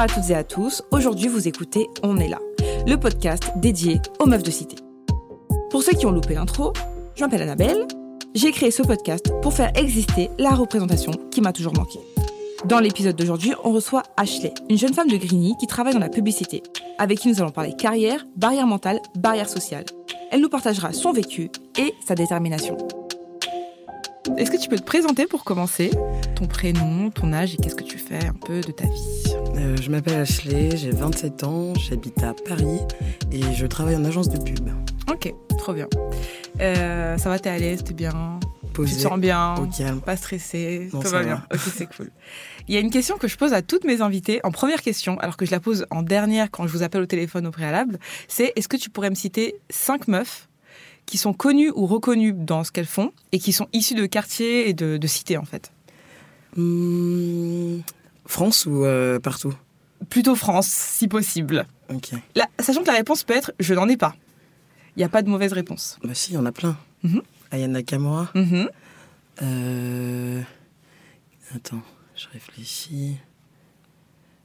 Bonjour à toutes et à tous, aujourd'hui vous écoutez On est là, le podcast dédié aux meufs de cité. Pour ceux qui ont loupé l'intro, je m'appelle Annabelle, j'ai créé ce podcast pour faire exister la représentation qui m'a toujours manqué. Dans l'épisode d'aujourd'hui, on reçoit Ashley, une jeune femme de Grigny qui travaille dans la publicité, avec qui nous allons parler carrière, barrière mentale, barrière sociale. Elle nous partagera son vécu et sa détermination. Est-ce que tu peux te présenter pour commencer? Ton prénom, ton âge et qu'est-ce que tu fais un peu de ta vie? Je m'appelle Ashley, j'ai 27 ans, j'habite à Paris et je travaille en agence de pub. Ok, trop bien. Ça va, t'es à l'aise, t'es bien? Posée, tu te sens bien, au calme. Pas stressée, non, tout va bien. Ok, c'est cool. Il y a une question que je pose à toutes mes invitées en première question, alors que je la pose en dernière quand je vous appelle au téléphone au préalable, c'est est-ce que tu pourrais me citer 5 meufs qui sont connues ou reconnues dans ce qu'elles font et qui sont issues de quartiers et de cités, en fait? France ou partout? Plutôt France, si possible. Ok. Là, sachant que la réponse peut être « je n'en ai pas ». Il n'y a pas de mauvaise réponse. Bah si, il y en a plein. Mm-hmm. Aya Nakamura. Mm-hmm. Attends, je réfléchis.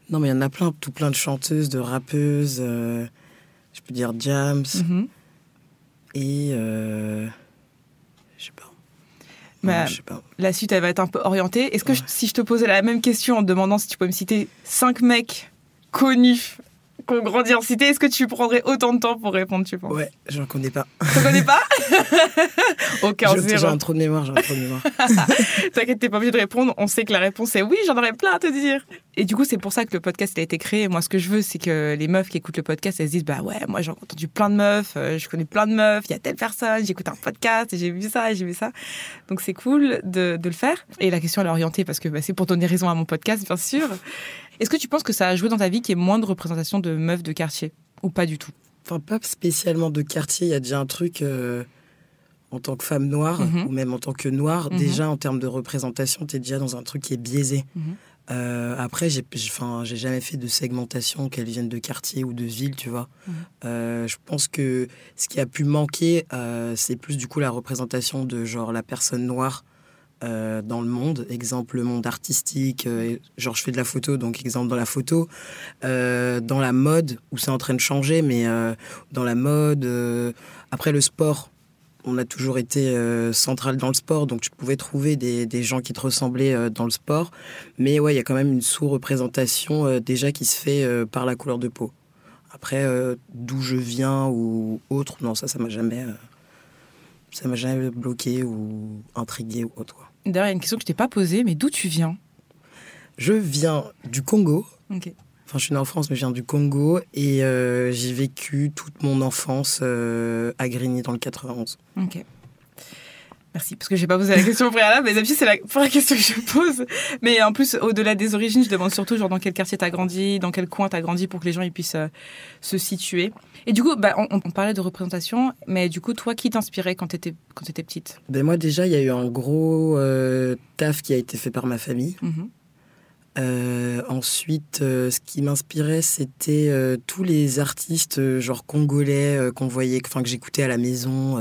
Non, mais il y en a plein, tout plein de chanteuses, de rappeuses. Je peux dire Jams. Mm-hmm. Et je sais pas. Bah, non, je sais pas. La suite, elle va être un peu orientée. Est-ce que si je te posais la même question en te demandant si tu pouvais me citer 5 mecs connus qu'on grandit en cité, est-ce que tu prendrais autant de temps pour répondre, tu penses? Ouais, j'en connais pas. Tu connais pas? Aucun, zéro. J'ai un trou de mémoire. T'inquiète, t'es pas obligé de répondre. On sait que la réponse est oui, j'en aurais plein à te dire. Et du coup, c'est pour ça que le podcast a été créé. Moi, ce que je veux, c'est que les meufs qui écoutent le podcast, elles se disent « Bah ouais, moi, j'ai entendu plein de meufs, je connais plein de meufs, il y a telle personne, j'écoute un podcast, j'ai vu ça. » Donc, c'est cool de le faire. Et la question, elle est orientée parce que bah, c'est pour donner raison à mon podcast, bien sûr. Est-ce que tu penses que ça a joué dans ta vie qu'il y ait moins de représentation de meufs de quartier ou pas du tout? Enfin, pas spécialement de quartier. Il y a déjà un truc en tant que femme noire mm-hmm. ou même en tant que noire. Mm-hmm. Déjà, en termes de représentation, tu es déjà dans un truc qui est biaisé. Mm-hmm. Après, j'ai jamais fait de segmentation, qu'elles viennent de quartier ou de ville, tu vois. Mm-hmm. Je pense que ce qui a pu manquer, c'est plus du coup la représentation de genre la personne noire. Dans le monde, exemple le monde artistique, genre je fais de la photo, donc exemple dans la photo, dans la mode, où c'est en train de changer, mais dans la mode, après le sport, on a toujours été central dans le sport, donc tu pouvais trouver des gens qui te ressemblaient dans le sport, mais ouais, il y a quand même une sous-représentation déjà qui se fait par la couleur de peau. Après, d'où je viens ou autre, non, ça m'a jamais... Ça m'a jamais bloqué ou intrigué ou autre. D'ailleurs, il y a une question que je t'ai pas posée, mais d'où tu viens? Je viens du Congo. Okay. Enfin, je suis née en France, mais je viens du Congo. Et j'ai vécu toute mon enfance à Grigny dans le 91. Ok. Merci, parce que j'ai pas posé la question au préalable. Mais d'habitude, c'est la première question que je pose. Mais en plus, au-delà des origines, je demande surtout genre dans quel quartier t'as grandi, dans quel coin t'as grandi, pour que les gens ils puissent se situer. Et du coup, bah, on parlait de représentation, mais du coup, toi, qui t'inspirait quand t'étais petite? Ben moi, déjà, il y a eu un gros taf qui a été fait par ma famille. Mm-hmm. Ensuite, ce qui m'inspirait, c'était tous les artistes genre congolais qu'on voyait, enfin que j'écoutais à la maison.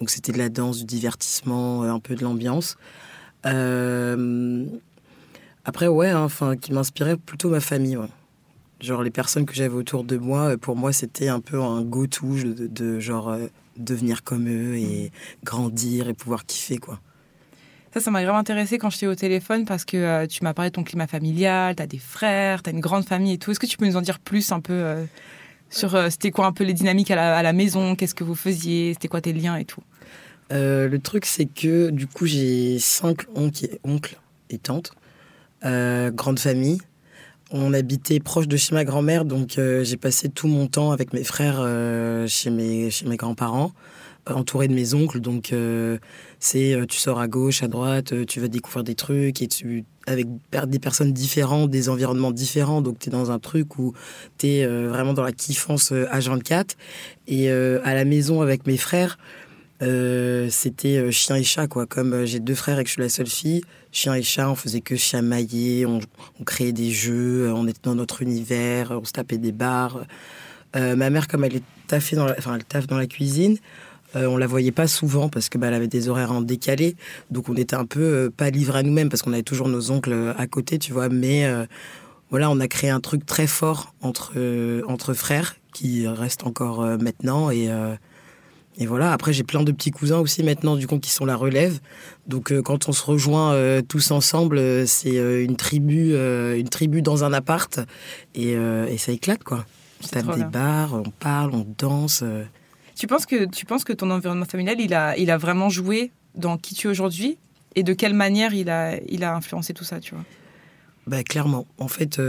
Donc c'était de la danse, du divertissement, un peu de l'ambiance. Après, ouais, enfin, qui m'inspirait plutôt ma famille. Ouais. Genre les personnes que j'avais autour de moi, pour moi, c'était un peu un go-to de genre devenir comme eux et grandir et pouvoir kiffer quoi. Ça m'a grave intéressée quand je t'ai eu au téléphone parce que tu m'as parlé de ton climat familial, t'as des frères, t'as une grande famille et tout. Est-ce que tu peux nous en dire plus un peu sur c'était quoi un peu les dynamiques à la maison, qu'est-ce que vous faisiez, c'était quoi tes liens et tout? Le truc, c'est que du coup, j'ai 5 oncles et tantes, grande famille. On habitait proche de chez ma grand-mère, donc j'ai passé tout mon temps avec mes frères chez mes grands-parents. Entouré de mes oncles, donc c'est tu sors à gauche, à droite, tu vas découvrir des trucs et avec des personnes différentes, des environnements différents, donc t'es dans un truc où t'es vraiment dans la kiffance H24. Et à la maison avec mes frères, c'était chien et chat quoi. Comme j'ai 2 frères et que je suis la seule fille, chien et chat, on faisait que chamailler, on créait des jeux, on était dans notre univers, on se tapait des barres. Ma mère, comme elle taffe dans la cuisine. On la voyait pas souvent parce que elle avait des horaires en décalé, donc on était un peu pas livrés à nous-mêmes parce qu'on avait toujours nos oncles à côté, tu vois. Mais voilà, on a créé un truc très fort entre frères qui reste encore maintenant et voilà. Après, j'ai plein de petits cousins aussi maintenant du coup qui sont la relève. Donc quand on se rejoint tous ensemble, c'est une tribu dans un appart et ça éclate quoi. On tape des bars, on parle, on danse. Tu penses que ton environnement familial il a vraiment joué dans qui tu es aujourd'hui et de quelle manière il a influencé tout ça, tu vois? Bah clairement. En fait,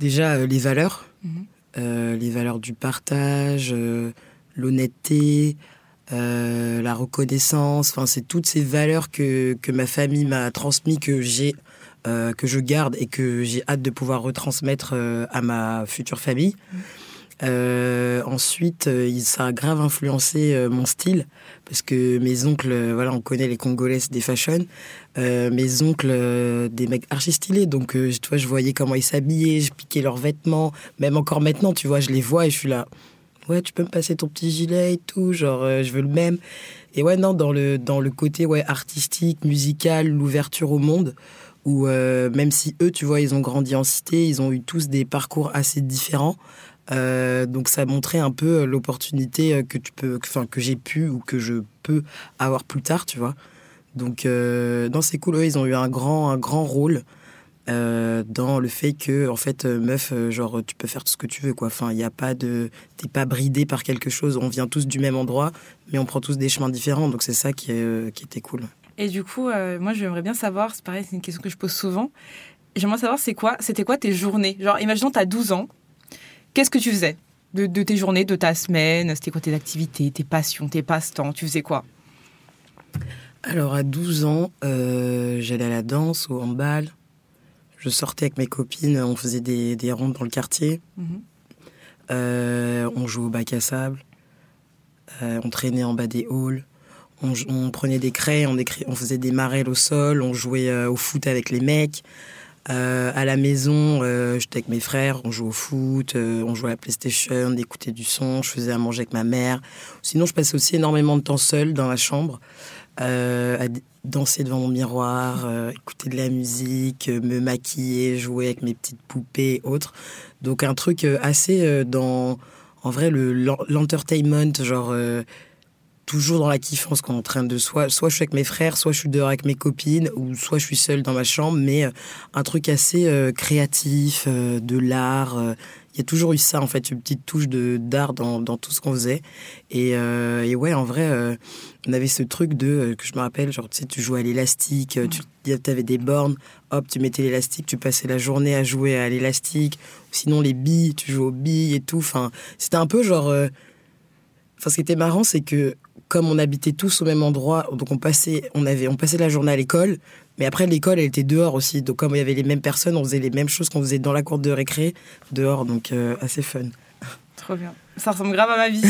déjà les valeurs. Mm-hmm. Les valeurs du partage, l'honnêteté, la reconnaissance, enfin c'est toutes ces valeurs que ma famille m'a transmises, que je garde et que j'ai hâte de pouvoir retransmettre à ma future famille. Ensuite, ça a grave influencé mon style parce que mes oncles, voilà, on connaît les Congolaises des fashions, mes oncles, des mecs archi stylés, donc tu vois, je voyais comment ils s'habillaient, je piquais leurs vêtements, même encore maintenant, tu vois, je les vois et je suis là, ouais, tu peux me passer ton petit gilet et tout, genre, je veux le même. Et ouais, non, dans le côté ouais artistique, musical, l'ouverture au monde. Où même si eux, tu vois, ils ont grandi en cité, ils ont eu tous des parcours assez différents. Donc ça montrait un peu l'opportunité que j'ai pu ou que je peux avoir plus tard, tu vois. Donc non, c'est cool, eux, ils ont eu un grand rôle dans le fait que, en fait, meuf, genre, tu peux faire tout ce que tu veux, quoi. Enfin, il y a pas de, t'es pas bridé par quelque chose. On vient tous du même endroit, mais on prend tous des chemins différents. Donc c'est ça qui était cool. Et du coup, moi, j'aimerais bien savoir, c'est pareil, c'est une question que je pose souvent. J'aimerais savoir, c'était quoi tes journées? Genre, imaginons, t'as 12 ans, qu'est-ce que tu faisais de tes journées, de ta semaine? C'était quoi tes activités, tes passions, tes passe-temps? Tu faisais quoi? Alors, à 12 ans, j'allais à la danse, au handball. Je sortais avec mes copines, on faisait des rondes dans le quartier. Mm-hmm. On jouait au bac à sable. On traînait en bas des halls. On prenait des craies, on faisait des marelles au sol, on jouait au foot avec les mecs. À la maison, j'étais avec mes frères, on jouait au foot, on jouait à la PlayStation, on écoutait du son, je faisais à manger avec ma mère. Sinon, je passais aussi énormément de temps seule dans la chambre, à danser devant mon miroir, écouter de la musique, me maquiller, jouer avec mes petites poupées et autres. Donc un truc assez dans... En vrai, l'entertainment, genre... toujours dans la kiffance quand on traîne de soi. Soit je suis avec mes frères, soit je suis dehors avec mes copines, ou soit je suis seule dans ma chambre, mais un truc assez créatif, de l'art. Il y a toujours eu ça, en fait, une petite touche d'art dans tout ce qu'on faisait. Et ouais, en vrai, on avait ce truc que je me rappelle, genre, tu sais, tu jouais à l'élastique, tu avais des bornes, hop, tu mettais l'élastique, tu passais la journée à jouer à l'élastique, sinon les billes, tu jouais aux billes et tout. Enfin, c'était un peu genre... ce qui était marrant, c'est que comme on habitait tous au même endroit, donc on passait la journée à l'école, mais après l'école, elle était dehors aussi. Donc comme il y avait les mêmes personnes, on faisait les mêmes choses qu'on faisait dans la cour de récré, dehors, donc assez fun. Trop bien. Ça ressemble grave à ma vie.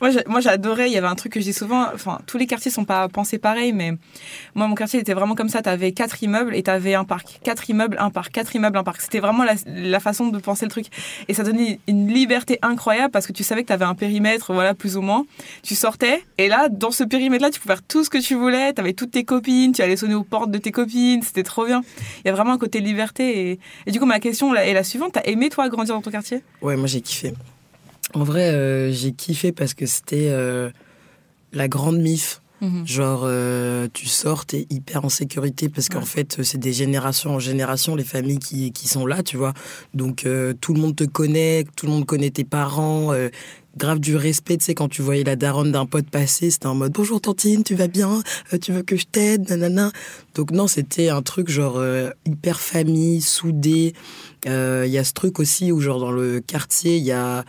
Moi, j'adorais. Il y avait un truc que je dis souvent. Enfin, tous les quartiers sont pas pensés pareil, mais moi, mon quartier était vraiment comme ça. T'avais 4 immeubles et t'avais un parc. 4 immeubles, un parc. 4 immeubles, un parc. C'était vraiment la façon de penser le truc. Et ça donnait une liberté incroyable parce que tu savais que t'avais un périmètre, voilà, plus ou moins. Tu sortais et là, dans ce périmètre-là, tu pouvais faire tout ce que tu voulais. T'avais toutes tes copines. Tu allais sonner aux portes de tes copines. C'était trop bien. Il y a vraiment un côté liberté. Et du coup, ma question est la suivante. T'as aimé, toi, grandir dans ton quartier? Ouais, moi, j'ai kiffé. En vrai, j'ai kiffé parce que c'était la grande mif. Mmh. Genre, tu sors, t'es hyper en sécurité parce qu'en fait, c'est des générations en générations, les familles qui sont là, tu vois. Donc, tout le monde te connaît, tout le monde connaît tes parents. Grave du respect, tu sais, quand tu voyais la daronne d'un pote passer, c'était en mode « Bonjour tantine, tu vas bien? Tu veux que je t'aide? » Nanana. Donc non, c'était un truc genre hyper famille, soudé. Il y a ce truc aussi où genre dans le quartier, il y a...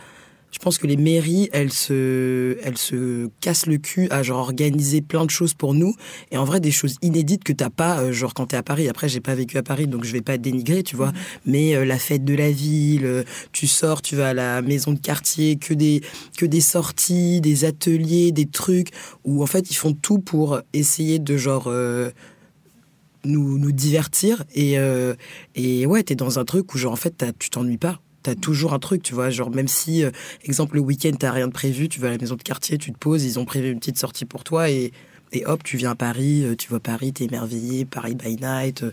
Je pense que les mairies, elles se cassent le cul à genre organiser plein de choses pour nous. Et en vrai, des choses inédites que t'as pas, genre quand t'es à Paris. Après, j'ai pas vécu à Paris, donc je vais pas dénigrer, tu vois. Mmh. Mais la fête de la ville, tu sors, tu vas à la maison de quartier, que des sorties, des ateliers, des trucs où en fait, ils font tout pour essayer de genre... nous divertir. Et ouais, t'es dans un truc où genre en fait, tu t'ennuies pas. T'as toujours un truc, tu vois, genre même si, exemple, le week-end, t'as rien de prévu, tu vas à la maison de quartier, tu te poses, ils ont prévu une petite sortie pour toi et Et hop, tu viens à Paris, tu vois Paris, t'es émerveillé, Paris by night,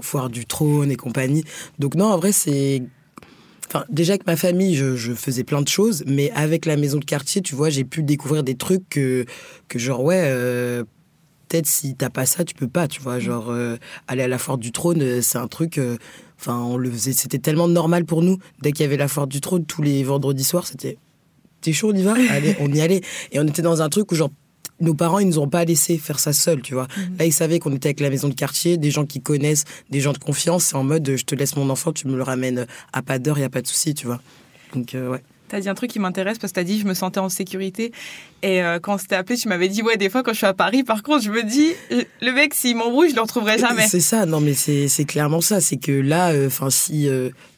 foire du trône et compagnie. Donc non, en vrai, c'est... Enfin, déjà avec ma famille, je faisais plein de choses, mais avec la maison de quartier, tu vois, j'ai pu découvrir des trucs que genre, ouais... peut-être si t'as pas ça, tu peux pas, tu vois. Genre, aller à la foire du trône, c'est un truc... Enfin, on le faisait... C'était tellement normal pour nous. Dès qu'il y avait la foire du trône, tous les vendredis soirs, c'était... T'es chaud, on y va ? Allez, on y allait. Et on était dans un truc où, genre, nos parents, ils nous ont pas laissé faire ça seuls, tu vois. Mm-hmm. Là, ils savaient qu'on était avec la maison de quartier, des gens qui connaissent, des gens de confiance. C'est en mode, je te laisse mon enfant, tu me le ramènes à pas d'heure, il y a pas de souci, tu vois. Donc, ouais. T'as dit un truc qui m'intéresse parce que t'as dit je me sentais en sécurité et quand c'était appelé tu m'avais dit ouais des fois quand je suis à Paris par contre je me dis le mec s'il m'embrouille je le retrouverai jamais. C'est ça, non mais c'est clairement ça, c'est que là enfin si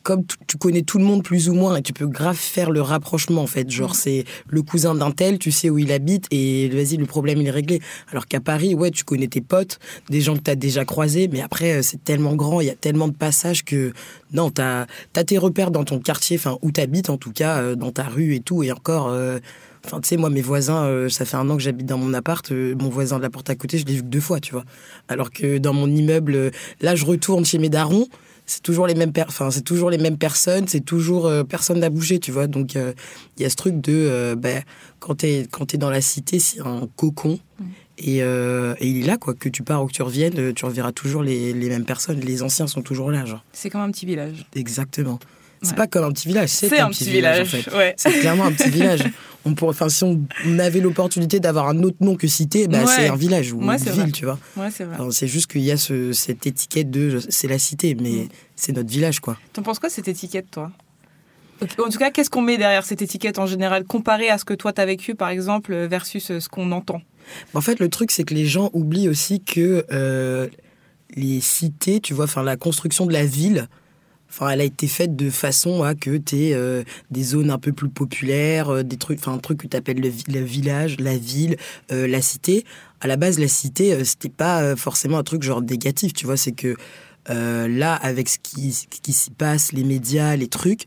comme tu connais tout le monde plus ou moins et tu peux grave faire le rapprochement en fait, genre c'est le cousin d'un tel, tu sais où il habite et vas-y le problème il est réglé. Alors qu'à Paris ouais tu connais tes potes, des gens que t'as déjà croisés mais après c'est tellement grand, il y a tellement de passages que non t'as tes repères dans ton quartier, enfin où t'habites en tout cas dans ta rue et tout, et encore enfin tu sais moi mes voisins ça fait 1 an que j'habite dans mon appart, mon voisin de la porte à côté je l'ai vu que 2 fois tu vois, alors que dans mon immeuble là je retourne chez mes darons, c'est toujours les mêmes personnes, c'est toujours personne n'a bougé tu vois, donc il y a ce truc de quand t'es dans la cité c'est un cocon et il est là quoi, que tu pars ou que tu reviennes tu reverras toujours les mêmes personnes, les anciens sont toujours là genre. C'est comme un petit village. Exactement. C'est pas comme un petit village, c'est un petit village en fait. Ouais. C'est clairement un petit village. Enfin, si on avait l'opportunité d'avoir un autre nom que cité, bah, c'est un village ou une ville, tu vois. Ouais, c'est vrai. Alors, c'est juste qu'il y a cette étiquette de c'est la cité, mais c'est notre village, quoi. T'en penses quoi cette étiquette, toi ? En tout cas, qu'est-ce qu'on met derrière cette étiquette en général, comparé à ce que toi t'as vécu, par exemple, versus ce qu'on entend ? En fait, le truc, c'est que les gens oublient aussi que les cités, tu vois, enfin, la construction de la ville. Enfin, elle a été faite de façon à que tu aies des zones un peu plus populaires, des trucs, enfin un truc que tu appelles le village, la ville, la cité. À la base, la cité, c'était pas forcément un truc genre négatif, tu vois. C'est que là, avec ce qui s'y passe, les médias, les trucs,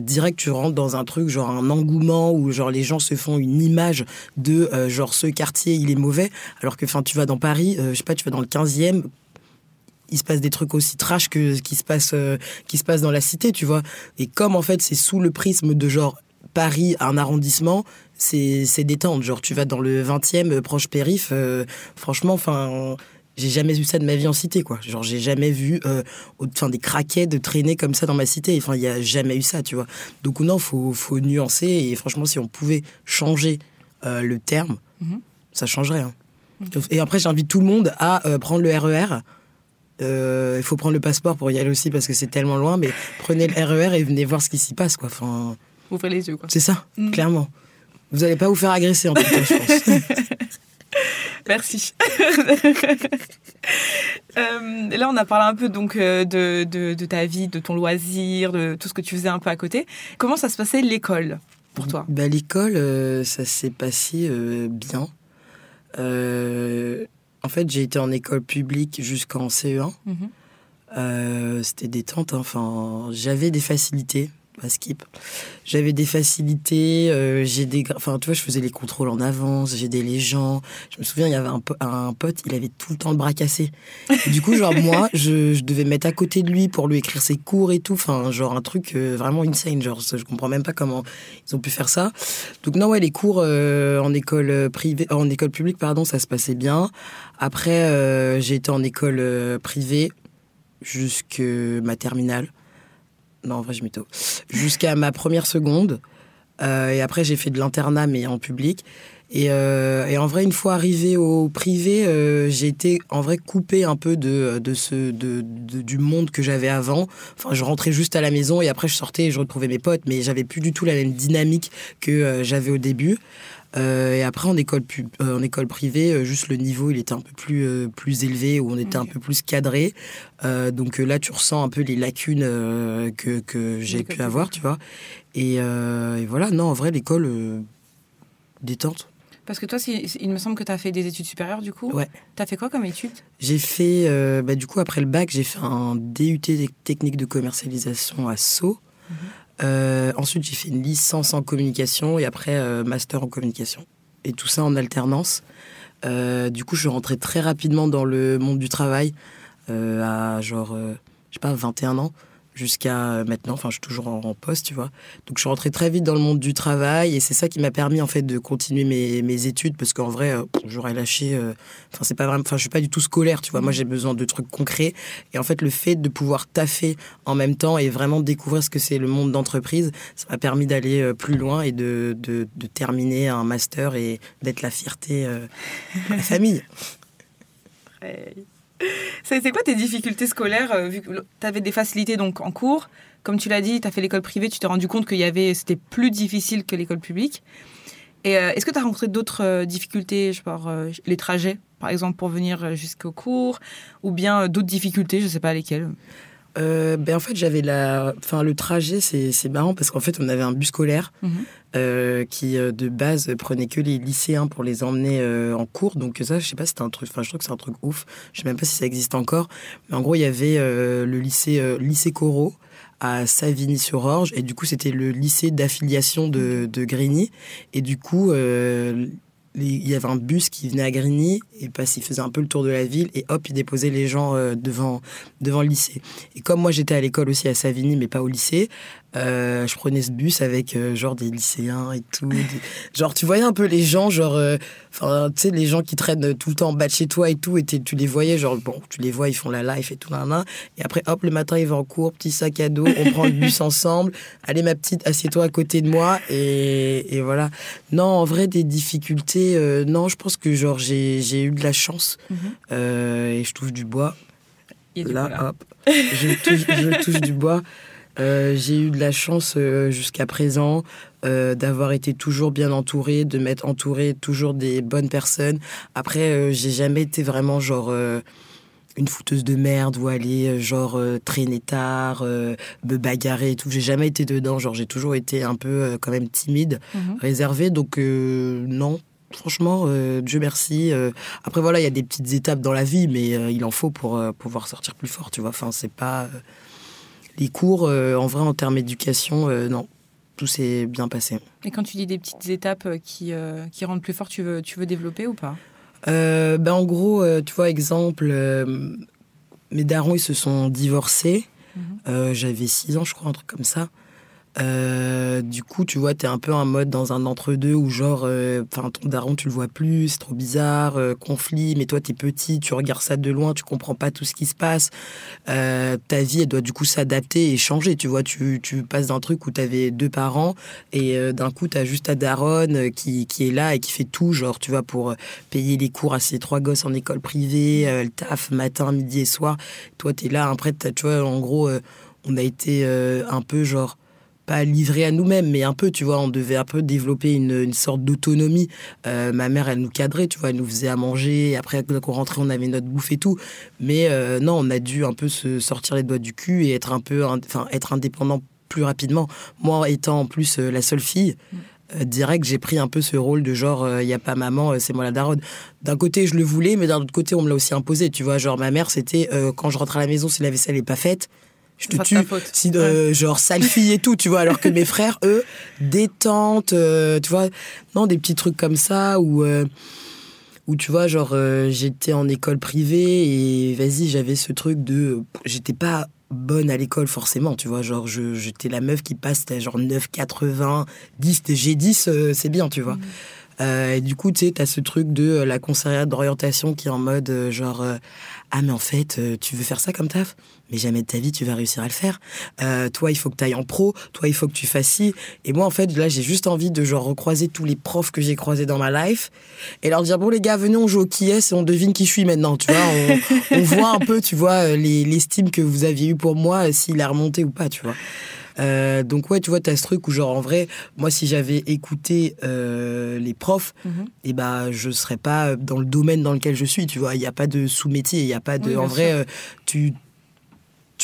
direct tu rentres dans un truc genre un engouement où genre les gens se font une image de genre ce quartier il est mauvais, alors que enfin tu vas dans Paris, je sais pas, tu vas dans le 15e. Il se passe des trucs aussi trash que ce qui se passe dans la cité, tu vois. Et comme, en fait, c'est sous le prisme de, genre, Paris, un arrondissement, c'est détente. Genre, tu vas dans le 20e, proche périph', franchement, enfin... J'ai jamais vu ça de ma vie en cité, quoi. Genre, j'ai jamais vu des craquettes de traîner comme ça dans ma cité. Enfin, il n'y a jamais eu ça, tu vois. Donc, non, faut nuancer. Et franchement, si on pouvait changer le terme, ça changerait. Hein. Et après, j'invite tout le monde à prendre le RER... il faut prendre le passeport pour y aller aussi parce que c'est tellement loin, mais prenez le RER et venez voir ce qui s'y passe, quoi. Enfin, ouvrez les yeux, quoi. C'est ça, clairement. Vous n'allez pas vous faire agresser, en tout cas, je pense. Merci. Là, on a parlé un peu donc de ta vie, de ton loisir, de tout ce que tu faisais un peu à côté. Comment ça se passait l'école pour toi ? Bah, l'école, ça s'est passé bien. En fait, j'ai été en école publique jusqu'en CE1. C'était détente. Hein. Enfin, j'avais des facilités. Pas skip. J'avais des facilités. Tu vois, je faisais les contrôles en avance. J'aidais les gens. Je me souviens, il y avait un pote. Il avait tout le temps le bras cassé. Et du coup, genre moi, je devais me mettre à côté de lui pour lui écrire ses cours et tout. Enfin, genre un truc vraiment insane. Genre, je comprends même pas comment ils ont pu faire ça. Donc non, ouais, les cours en école privée, en école publique, pardon, ça se passait bien. Après, j'ai été en école privée jusqu'à ma terminale. Non, en vrai, je m'étais jusqu'à ma première seconde. Et après, j'ai fait de l'internat, mais en public. Et en vrai, une fois arrivée au privé, j'ai été, en vrai, coupée un peu du monde que j'avais avant. Enfin, je rentrais juste à la maison et après, je sortais et je retrouvais mes potes. Mais j'avais plus du tout la même dynamique que j'avais au début. Et après, en école privée, juste le niveau, il était un peu plus élevé, où on était un peu plus cadré. Donc là, tu ressens un peu les lacunes que j'ai pu avoir, tu vois. Et voilà, non, en vrai, l'école, détente. Parce que toi, il me semble que tu as fait des études supérieures, du coup. Ouais. Tu as fait quoi comme études ? J'ai fait, du coup, après le bac, j'ai fait un DUT technique de commercialisation à Sceaux. Ensuite, j'ai fait une licence en communication et après master en communication. et tout ça en alternance. Du coup, je suis rentrée très rapidement dans le monde du travail à genre, je sais pas, 21 ans jusqu'à maintenant. Enfin, je suis toujours en poste, tu vois. Donc, je suis rentrée très vite dans le monde du travail et c'est ça qui m'a permis en fait de continuer mes études parce qu'en vrai, j'aurais lâché. Enfin, c'est pas vraiment. Enfin, je suis pas du tout scolaire, tu vois. Moi, j'ai besoin de trucs concrets et en fait, le fait de pouvoir taffer en même temps et vraiment découvrir ce que c'est le monde d'entreprise, ça m'a permis d'aller plus loin et de terminer un master et d'être la fierté de la famille. Ouais. Ça a été quoi tes difficultés scolaires vu que tu avais des facilités donc, en cours? Comme tu l'as dit, tu as fait l'école privée, tu t'es rendu compte que c'était plus difficile que l'école publique. Et est-ce que tu as rencontré d'autres difficultés, les trajets, par exemple, pour venir jusqu'au cours, ou bien d'autres difficultés, je ne sais pas lesquelles? En fait, j'avais le trajet, c'est marrant parce qu'en fait, on avait un bus scolaire qui, de base, prenait que les lycéens pour les emmener en cours. Donc ça, je sais pas, c'était un truc. Enfin, je trouve que c'est un truc ouf. Je sais même pas si ça existe encore. Mais en gros, il y avait le lycée Corot à Savigny-sur-Orge, et du coup, c'était le lycée d'affiliation de Grigny. Et du coup, il y avait un bus qui venait à Grigny et il faisait un peu le tour de la ville et hop, il déposait les gens devant le lycée. Et comme moi, j'étais à l'école aussi à Savigny, mais pas au lycée, je prenais ce bus avec des lycéens et tout. Genre, tu voyais un peu les gens, tu sais, les gens qui traînent tout le temps en bas de chez toi et tout, et tu les voyais, tu les vois, ils font la life et tout, et après, hop, le matin, ils vont en cours, petit sac à dos, on prend le bus ensemble, allez ma petite, assieds-toi à côté de moi, et voilà. Non, en vrai, des difficultés, non, je pense que j'ai eu de la chance et je touche du bois. Je touche du bois. J'ai eu de la chance jusqu'à présent d'avoir été toujours bien entourée, de m'être entourée toujours des bonnes personnes. Après, j'ai jamais été vraiment une fouteuse de merde ou aller traîner tard, me bagarrer et tout. J'ai jamais été dedans. J'ai toujours été un peu quand même timide, réservée. Donc non. Franchement, Dieu merci. Après, voilà, il y a des petites étapes dans la vie, mais il en faut pour pouvoir sortir plus fort, tu vois. Enfin, c'est pas... Les cours, en vrai, en termes d'éducation, non, tout s'est bien passé. Et quand tu dis des petites étapes qui rendent plus fort, tu veux développer ou pas ? En gros, tu vois, exemple, mes darons, ils se sont divorcés. J'avais 6 ans, je crois, un truc comme ça. Du coup, tu vois, t'es un peu en mode dans un entre-deux où ton daron, tu le vois plus, c'est trop bizarre, conflit, mais toi, t'es petit, tu regardes ça de loin, tu comprends pas tout ce qui se passe. Ta vie, elle doit du coup s'adapter et changer, tu vois. Tu passes d'un truc où t'avais deux parents et d'un coup, t'as juste ta daronne qui est là et qui fait tout, tu vois, pour payer les cours à ses 3 gosses en école privée, le taf, matin, midi et soir. Toi, t'es là, après, tu vois, en gros, on a été un peu pas livré à nous-mêmes, mais un peu, tu vois, on devait un peu développer une sorte d'autonomie. Ma mère, elle nous cadrait, tu vois, elle nous faisait à manger, et après, quand on rentrait, on avait notre bouffe et tout. Mais non, on a dû un peu se sortir les doigts du cul et être un peu, être indépendant plus rapidement. Moi, étant en plus la seule fille, direct, j'ai pris un peu ce rôle de y a pas maman, c'est moi la daronne. D'un côté, je le voulais, mais d'un autre côté, on me l'a aussi imposé, tu vois. Ma mère, c'était, quand je rentre à la maison, si la vaisselle n'est pas faite, je te tue, si sale fille et tout, tu vois, alors que mes frères, eux, détente, tu vois, non, des petits trucs comme ça où tu vois, j'étais en école privée et vas-y, j'avais ce truc de... J'étais pas bonne à l'école forcément, tu vois, j'étais la meuf qui passe, t'as 9, 80, 10, j'ai 10, c'est bien, tu vois. Et du coup, tu sais, t'as ce truc de la conseillère d'orientation qui est en mode ah, mais en fait, tu veux faire ça comme taf ? Mais jamais de ta vie, tu vas réussir à le faire. Toi, il faut que t'ailles en pro. Toi, il faut que tu fasses ci. Et moi, en fait, là, j'ai juste envie de recroiser tous les profs que j'ai croisés dans ma life et leur dire, bon, les gars, venez, on joue au qui est et on devine qui je suis maintenant, tu vois. On voit un peu, tu vois, l'estime que vous aviez eue pour moi, s'il a remonté ou pas, tu vois. Donc ouais, tu vois, t'as ce truc où en vrai, moi, si j'avais écouté les profs, et je serais pas dans le domaine dans lequel je suis, tu vois. Il y a pas de sous-métier, il y a pas de... Oui, en vrai, tu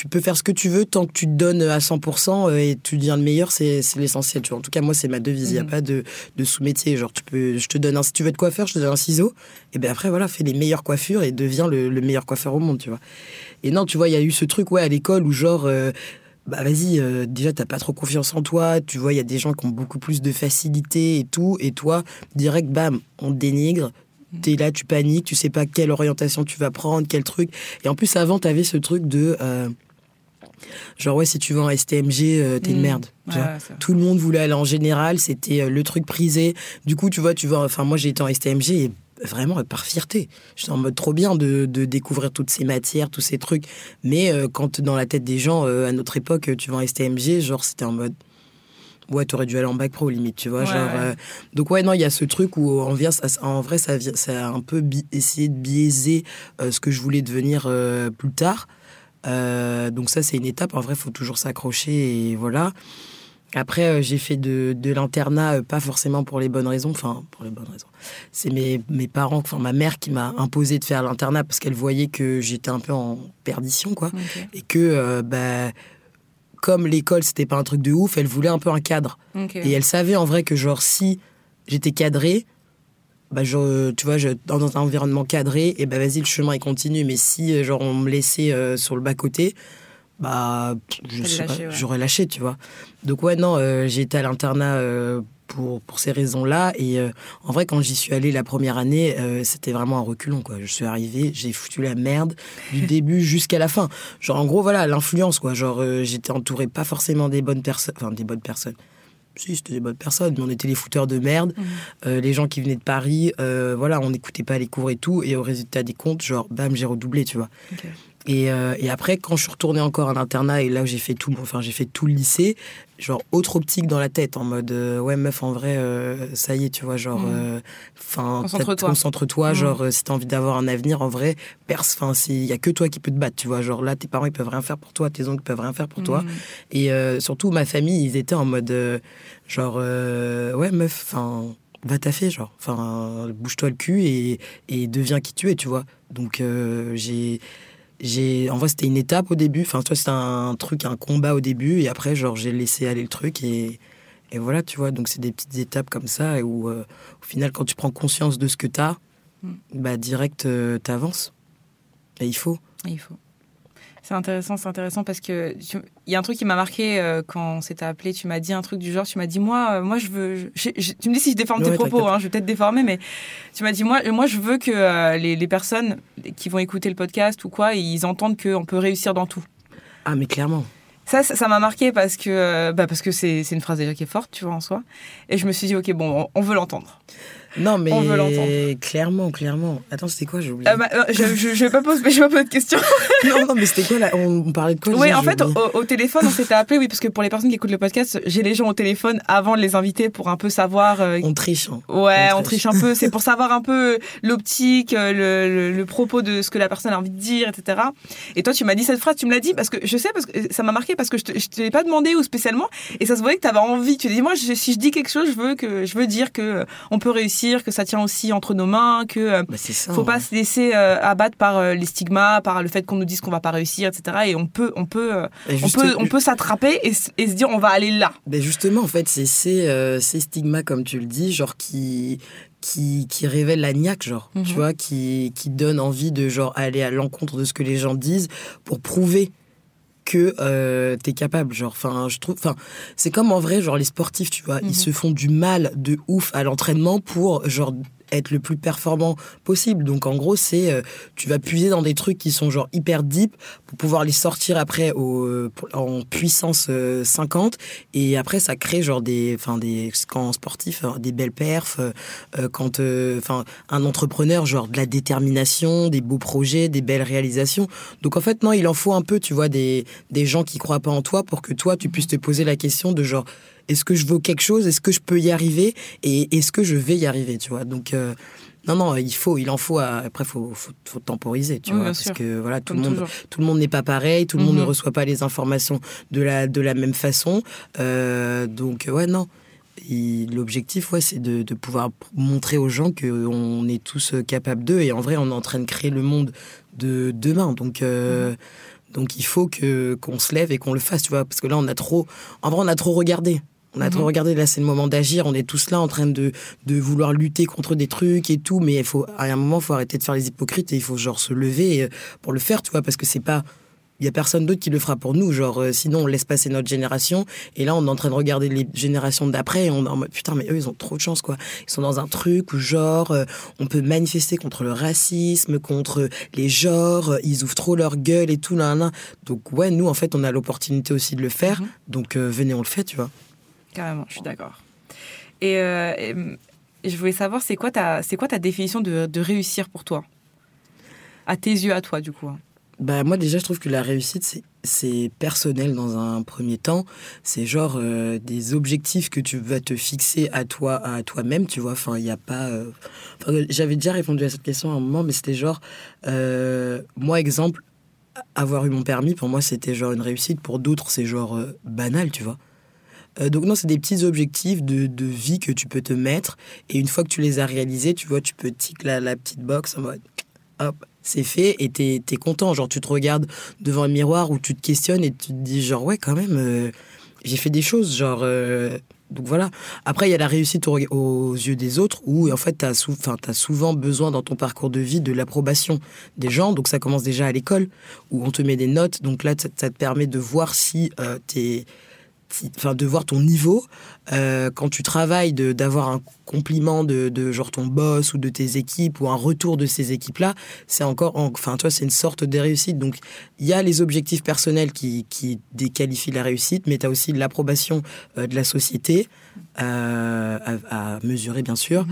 peux faire ce que tu veux tant que tu te donnes à 100% et tu deviens le meilleur, c'est l'essentiel, tu vois. En tout cas, moi, c'est ma devise. Il n'y a pas de sous-métier. Si tu veux être coiffeur, je te donne un ciseau. Et bien après, voilà, fais les meilleures coiffures et deviens le meilleur coiffeur au monde, tu vois. Et non, tu vois, il y a eu ce truc, ouais, à l'école où bah vas-y, déjà t'as pas trop confiance en toi, tu vois, il y a des gens qui ont beaucoup plus de facilité et tout, et toi, direct, bam, on te dénigre, t'es là, tu paniques, tu sais pas quelle orientation tu vas prendre, quel truc, et en plus avant t'avais ce truc de... genre ouais, si tu vas en STMG t'es une merde, tu vois. Tout le monde voulait aller en général, c'était le truc prisé, du coup tu vois, enfin moi j'ai été en STMG et vraiment par fierté, j'étais en mode trop bien de découvrir toutes ces matières, tous ces trucs, mais quand dans la tête des gens à notre époque tu vas en STMG, genre c'était en mode ouais, t'aurais dû aller en bac pro limite, tu vois, ouais, genre ouais. Donc ouais, non, il y a ce truc où on vient, en vrai ça a un peu essayé de biaiser ce que je voulais devenir plus tard. Donc ça c'est une étape, en vrai faut toujours s'accrocher et voilà. Après j'ai fait de l'internat, pas forcément pour les bonnes raisons, c'est mes parents, enfin ma mère qui m'a imposé de faire l'internat parce qu'elle voyait que j'étais un peu en perdition quoi, okay. Et que comme l'école c'était pas un truc de ouf, elle voulait un peu un cadre, okay. Et elle savait en vrai que genre si j'étais cadrée, bah, tu vois, dans un environnement cadré, et bah vas-y, le chemin il continue. Mais si genre, on me laissait sur le bas-côté, bah, j'aurais lâché, tu vois. Donc ouais, non, j'ai été à l'internat pour ces raisons-là. Et en vrai, quand j'y suis allée la première année, c'était vraiment un reculon, quoi. Je suis arrivée, j'ai foutu la merde du début jusqu'à la fin. Genre, en gros, voilà, l'influence, quoi. Genre, j'étais entourée pas forcément des bonnes personnes, enfin, des bonnes personnes. Si, c'était des bonnes personnes, mais on était les fouteurs de merde, les gens qui venaient de Paris, voilà, on n'écoutait pas les cours et tout, et au résultat des comptes, genre, bam, j'ai redoublé, tu vois. Okay. Et après, quand je suis retournée encore à l'internat, et là où j'ai fait tout le lycée, genre, autre optique dans la tête, en mode, ouais, meuf, en vrai, ça y est, tu vois, genre, concentre-toi, genre, si t'as envie d'avoir un avenir, en vrai, il y a que toi qui peux te battre, tu vois, genre, là, tes parents, ils peuvent rien faire pour toi, tes oncles peuvent rien faire pour toi, et surtout, ma famille, ils étaient en mode, ouais, meuf, va taffer, genre, bouge-toi le cul et deviens qui tu es, tu vois, donc, en vrai, c'était une étape au début. Enfin, toi, c'était un truc, un combat au début. Et après, genre, j'ai laissé aller le truc. Et voilà, tu vois. Donc, c'est des petites étapes comme ça où, au final, quand tu prends conscience de ce que t'as, bah, direct, t'avances. Et il faut. C'est intéressant parce que il y a un truc qui m'a marqué quand on s'était appelé. Tu m'as dit un truc du genre, tu m'as dit moi je veux. Tu me dis si je déforme tes propos, je vais peut-être déformer, mais tu m'as dit moi je veux que les personnes qui vont écouter le podcast ou quoi, ils entendent qu'on peut réussir dans tout. Ah mais clairement. Ça m'a marqué parce que c'est une phrase déjà qui est forte, tu vois, en soi. Et je me suis dit ok, bon, on veut l'entendre. Non, mais on veut l'entendre. Clairement. Attends, c'était quoi? J'ai oublié. Je vais pas poser de questions. non, mais c'était quoi là? On parlait de quoi? Oui, en fait, au téléphone, on s'était appelé, oui, parce que pour les personnes qui écoutent le podcast, j'ai les gens au téléphone avant de les inviter pour un peu savoir. On triche. Hein. Ouais, on triche un peu. C'est pour savoir un peu l'optique, le propos de ce que la personne a envie de dire, etc. Et toi, tu m'as dit cette phrase, tu me l'as dit parce que ça m'a marqué parce que je te l'ai pas demandé ou spécialement, et ça se voyait que t'avais envie. Tu dis, moi, si je dis quelque chose, je veux dire que on peut réussir, que ça tient aussi entre nos mains, que faut pas se laisser abattre par les stigmas, par le fait qu'on nous dise qu'on va pas réussir, etc. Et on peut s'attraper et se dire on va aller là. Ben justement, en fait, c'est ces stigmas, comme tu le dis, genre qui révèle la niaque, genre, tu vois, qui donne envie de genre aller à l'encontre de ce que les gens disent pour prouver que t'es capable, genre, c'est comme en vrai, genre, les sportifs, tu vois, ils se font du mal de ouf à l'entraînement pour, genre, être le plus performant possible. Donc, en gros, c'est, tu vas puiser dans des trucs qui sont, genre, hyper deep pour pouvoir les sortir après en puissance 50. Et après, ça crée, genre, quand sportif, des belles perfs, un entrepreneur, genre, de la détermination, des beaux projets, des belles réalisations. Donc, en fait, non, il en faut un peu, tu vois, des gens qui croient pas en toi pour que toi, tu puisses te poser la question de, genre, est-ce que je veux quelque chose? Est-ce que je peux y arriver? Et est-ce que je vais y arriver, tu vois? Donc, non, il en faut. Après, faut temporiser, tu vois, parce que voilà, tout le monde n'est pas pareil, tout le monde ne reçoit pas les informations de la même façon. Donc, ouais, non. L'objectif, ouais, c'est de pouvoir montrer aux gens qu'on est tous capables d'eux. Et en vrai, on est en train de créer le monde de demain. Donc, donc il faut qu'on se lève et qu'on le fasse, tu vois, parce que là, on a trop regardé. On a trop regardé, là, c'est le moment d'agir. On est tous là en train de vouloir lutter contre des trucs et tout. Mais à un moment, il faut arrêter de faire les hypocrites et il faut, genre, se lever pour le faire, tu vois, parce que c'est pas... il n'y a personne d'autre qui le fera pour nous. Genre, sinon, on laisse passer notre génération. Et là, on est en train de regarder les générations d'après et on est en mode, putain, mais eux, ils ont trop de chance, quoi. Ils sont dans un truc où, genre, on peut manifester contre le racisme, contre les genres. Ils ouvrent trop leur gueule et tout, là. Donc, ouais, nous, en fait, on a l'opportunité aussi de le faire. Donc, venez, on le fait, tu vois. Carrément, je suis d'accord. Et je voulais savoir, c'est quoi ta définition de réussir pour toi ? À tes yeux, à toi, du coup. Bah, moi, déjà, je trouve que la réussite, c'est personnel dans un premier temps. C'est genre des objectifs que tu vas te fixer à toi-même, tu vois. Enfin, il n'y a pas... j'avais déjà répondu à cette question à un moment, mais c'était genre... moi, exemple, avoir eu mon permis, pour moi, c'était genre une réussite. Pour d'autres, c'est genre banal, tu vois. Donc non, c'est des petits objectifs de vie que tu peux te mettre. Et une fois que tu les as réalisés, tu vois, tu peux tick la petite box en mode... Hop, c'est fait et t'es content. Genre, tu te regardes devant un miroir ou tu te questionnes et tu te dis genre, ouais, quand même, j'ai fait des choses, genre... donc voilà. Après, il y a la réussite aux yeux des autres où, en fait, t'as souvent besoin dans ton parcours de vie de l'approbation des gens. Donc ça commence déjà à l'école où on te met des notes. Donc là, ça te permet de voir si t'es... Enfin, de voir ton niveau quand tu travailles, d'avoir un compliment de genre ton boss ou de tes équipes ou un retour de ces équipes-là, c'est encore, enfin, tu vois, c'est une sorte de réussite. Donc, il y a les objectifs personnels qui déqualifient la réussite, mais tu as aussi l'approbation de la société à mesurer, bien sûr,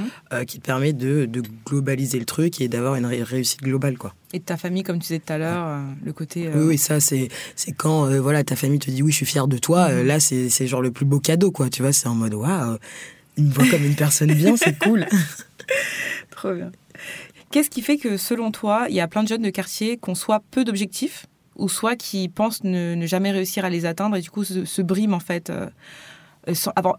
qui te permet de globaliser le truc et d'avoir une réussite globale, quoi. Et de ta famille, comme tu disais tout à l'heure, le côté... Oui, ça, c'est quand voilà, ta famille te dit « oui, je suis fière de toi », là, c'est genre le plus beau cadeau, quoi. Tu vois, c'est en mode « waouh, il me voit comme une personne bien, c'est cool ». Trop bien. Qu'est-ce qui fait que, selon toi, il y a plein de jeunes de quartier qui ont soit peu d'objectifs, ou soit qui pensent ne jamais réussir à les atteindre et du coup se briment, en fait,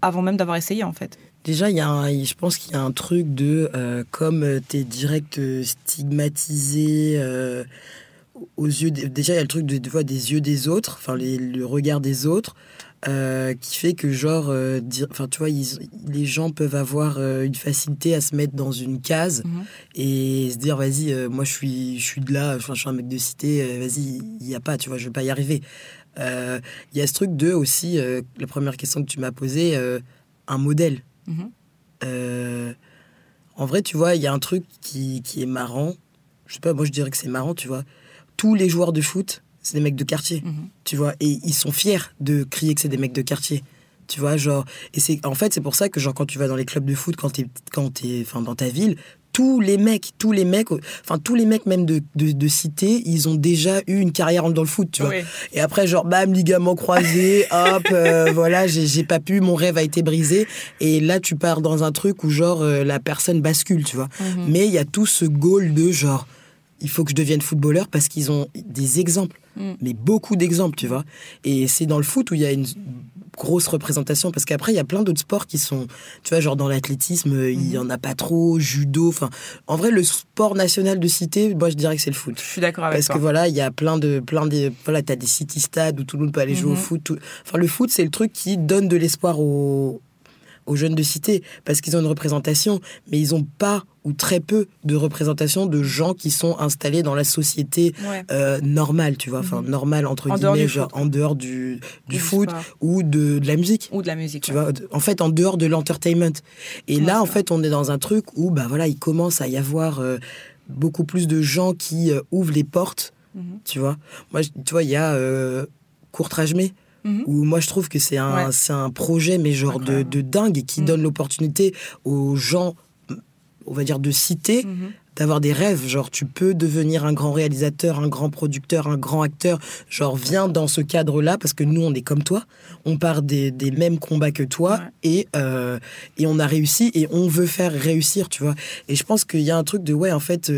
avant même d'avoir essayé, en fait? Déjà, je pense qu'il y a un truc de... comme t'es direct stigmatisé aux yeux... Déjà, il y a le truc des yeux des autres, enfin, le regard des autres, qui fait que, genre... Enfin, tu vois, les gens peuvent avoir une facilité à se mettre dans une case et se dire, vas-y, moi, je suis de là, je suis un mec de cité, vas-y, il n'y a pas, tu vois, je ne vais pas y arriver. Il y a ce truc de, aussi, la première question que tu m'as posée, un modèle. En vrai, tu vois, il y a un truc qui est marrant. Je sais pas, moi je dirais que c'est marrant, tu vois. Tous les joueurs de foot, c'est des mecs de quartier, tu vois, et ils sont fiers de crier que c'est des mecs de quartier. Tu vois, genre, et c'est en fait, c'est pour ça que genre quand tu vas dans les clubs de foot, quand t'es enfin dans ta ville, tous les mecs même de cité, ils ont déjà eu une carrière dans le foot, tu vois. Oui. Et après, genre, bam, ligament croisé, hop, voilà, j'ai pas pu, mon rêve a été brisé. Et là, tu pars dans un truc où, genre, la personne bascule, tu vois. Mais il y a tout ce goal de, genre, il faut que je devienne footballeur parce qu'ils ont des exemples, mais beaucoup d'exemples, tu vois. Et c'est dans le foot où il y a une grosse représentation, parce qu'après, il y a plein d'autres sports qui sont, tu vois, genre dans l'athlétisme, il n'y en a pas trop, judo, enfin, en vrai, le sport national de cité, moi, je dirais que c'est le foot. Je suis d'accord avec toi. Parce que, voilà, il y a voilà, t'as des city-stades où tout le monde peut aller jouer au foot. Enfin, le foot, c'est le truc qui donne de l'espoir aux jeunes de cité, parce qu'ils ont une représentation, mais ils n'ont pas ou très peu de représentation de gens qui sont installés dans la société normale, tu vois, enfin normale entre guillemets, genre en dehors du foot ou de la musique. Ou de la musique, tu vois, en fait, en dehors de l'entertainment. Et là, en fait, on est dans un truc où, bah voilà, il commence à y avoir beaucoup plus de gens qui ouvrent les portes, tu vois. Moi, tu vois, il y a Kourtrajmé, où moi je trouve que c'est un projet, mais genre de dingue, et qui donne l'opportunité aux gens, on va dire, de cité, d'avoir des rêves. Genre, tu peux devenir un grand réalisateur, un grand producteur, un grand acteur. Genre, viens dans ce cadre-là, parce que nous, on est comme toi. On part des mêmes combats que toi, et on a réussi, et on veut faire réussir, tu vois. Et je pense qu'il y a un truc de, ouais, en fait,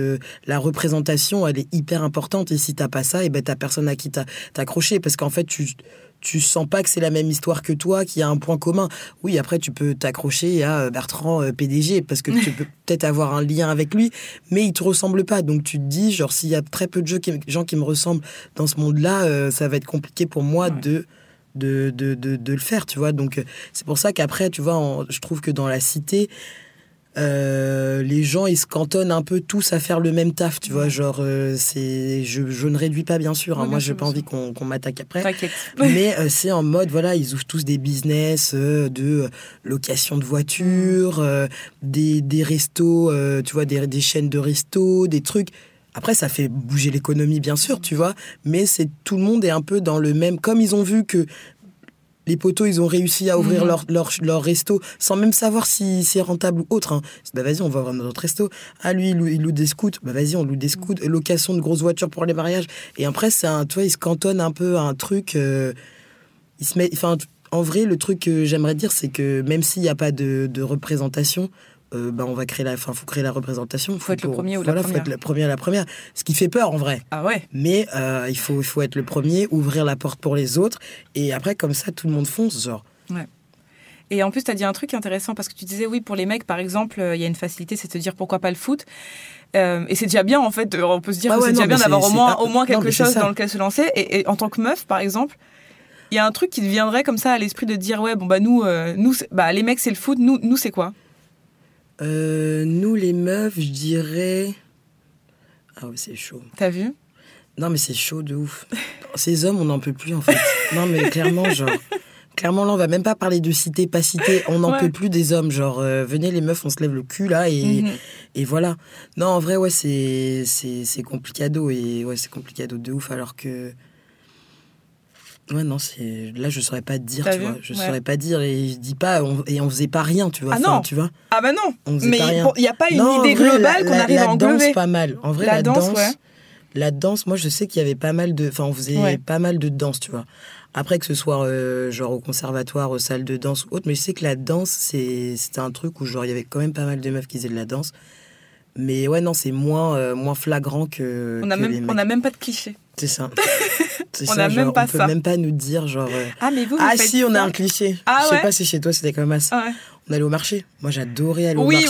la représentation, elle est hyper importante, et si t'as pas ça, et ben t'as personne à qui t'accrocher, parce qu'en fait, tu sens pas que c'est la même histoire que toi, qu'il y a un point commun. Oui, après, tu peux t'accrocher à Bertrand, PDG, parce que tu peux peut-être avoir un lien avec lui, mais il te ressemble pas. Donc, tu te dis, genre, s'il y a très peu de gens qui me ressemblent dans ce monde-là, ça va être compliqué pour moi de le faire, tu vois. Donc, c'est pour ça qu'après, tu vois, je trouve que dans la cité... les gens, ils se cantonnent un peu tous à faire le même taf, tu vois, genre je ne réduis pas, bien sûr, hein, oui, moi j'ai pas envie qu'on m'attaque après, t'inquiète. Mais c'est en mode, voilà, ils ouvrent tous des business de location de voitures, des restos, tu vois, des chaînes de restos, des trucs. Après, ça fait bouger l'économie, bien sûr, tu vois, mais c'est, tout le monde est un peu dans le même... Comme ils ont vu que les potos, ils ont réussi à ouvrir leur resto sans même savoir si c'est rentable ou autre. Hein. Bah vas-y, on va ouvrir notre resto. Ah, lui, il loue des scouts. Bah vas-y, on loue des scouts. Location de grosses voitures pour les mariages. Et après, tu vois, ils se cantonnent un peu à un truc... ils se mettent, enfin, en vrai, le truc que j'aimerais dire, c'est que même s'il n'y a pas de représentation... on va créer faut créer la représentation. Il faut être le premier ou la première. Faut être le premier ou la première. Ce qui fait peur en vrai. Ah ouais. Mais il faut être le premier, ouvrir la porte pour les autres. Et après, comme ça, tout le monde fonce, genre. Ouais. Et en plus, tu as dit un truc intéressant, parce que tu disais, oui, pour les mecs, par exemple, il y a une facilité, c'est de se dire pourquoi pas le foot. Et c'est déjà bien, en fait, on peut se dire que c'est déjà bien d'avoir au moins quelque chose dans lequel se lancer. Et en tant que meuf, par exemple... Il y a un truc qui te viendrait comme ça à l'esprit de dire, ouais, bon, bah, nous, les mecs, c'est le foot, nous c'est quoi? Nous, les meufs, je dirais... Ah ouais, c'est chaud. T'as vu? Non, mais c'est chaud de ouf. Ces hommes, on n'en peut plus, en fait. Non, mais clairement, genre... Clairement, là, on va même pas parler de cité, pas cité. On n'en peut plus des hommes, genre... venez, les meufs, on se lève le cul, là, et voilà. Non, en vrai, ouais, c'est complicado. Et ouais, c'est complicado de ouf, alors que... Ouais, non, c'est... Là, je saurais pas te dire, tu vois. Je saurais pas dire, et je dis pas... Et on faisait pas rien, tu vois. Ah non, tu vois. Ah bah non. On faisait pas rien. Mais il n'y a pas une idée globale qu'on arrive à englober. La danse, pas mal. En vrai, la danse... Ouais. La danse, moi, je sais qu'il y avait pas mal de... Enfin, on faisait pas mal de danse, tu vois. Après, que ce soit genre au conservatoire, aux salles de danse ou autre, mais je sais que la danse, c'était un truc où, genre, il y avait quand même pas mal de meufs qui faisaient de la danse. Mais ouais, non, c'est moins flagrant que... On n'a même pas de clichés. C'est ça. C'est on n'a même pas ça. On peut même pas nous dire, genre... Ah, mais vous faites... si, on a un cliché. Ah, je sais pas si chez toi, c'était quand même ça. Ah, ouais. On allait au marché. Moi, j'adorais aller au marché.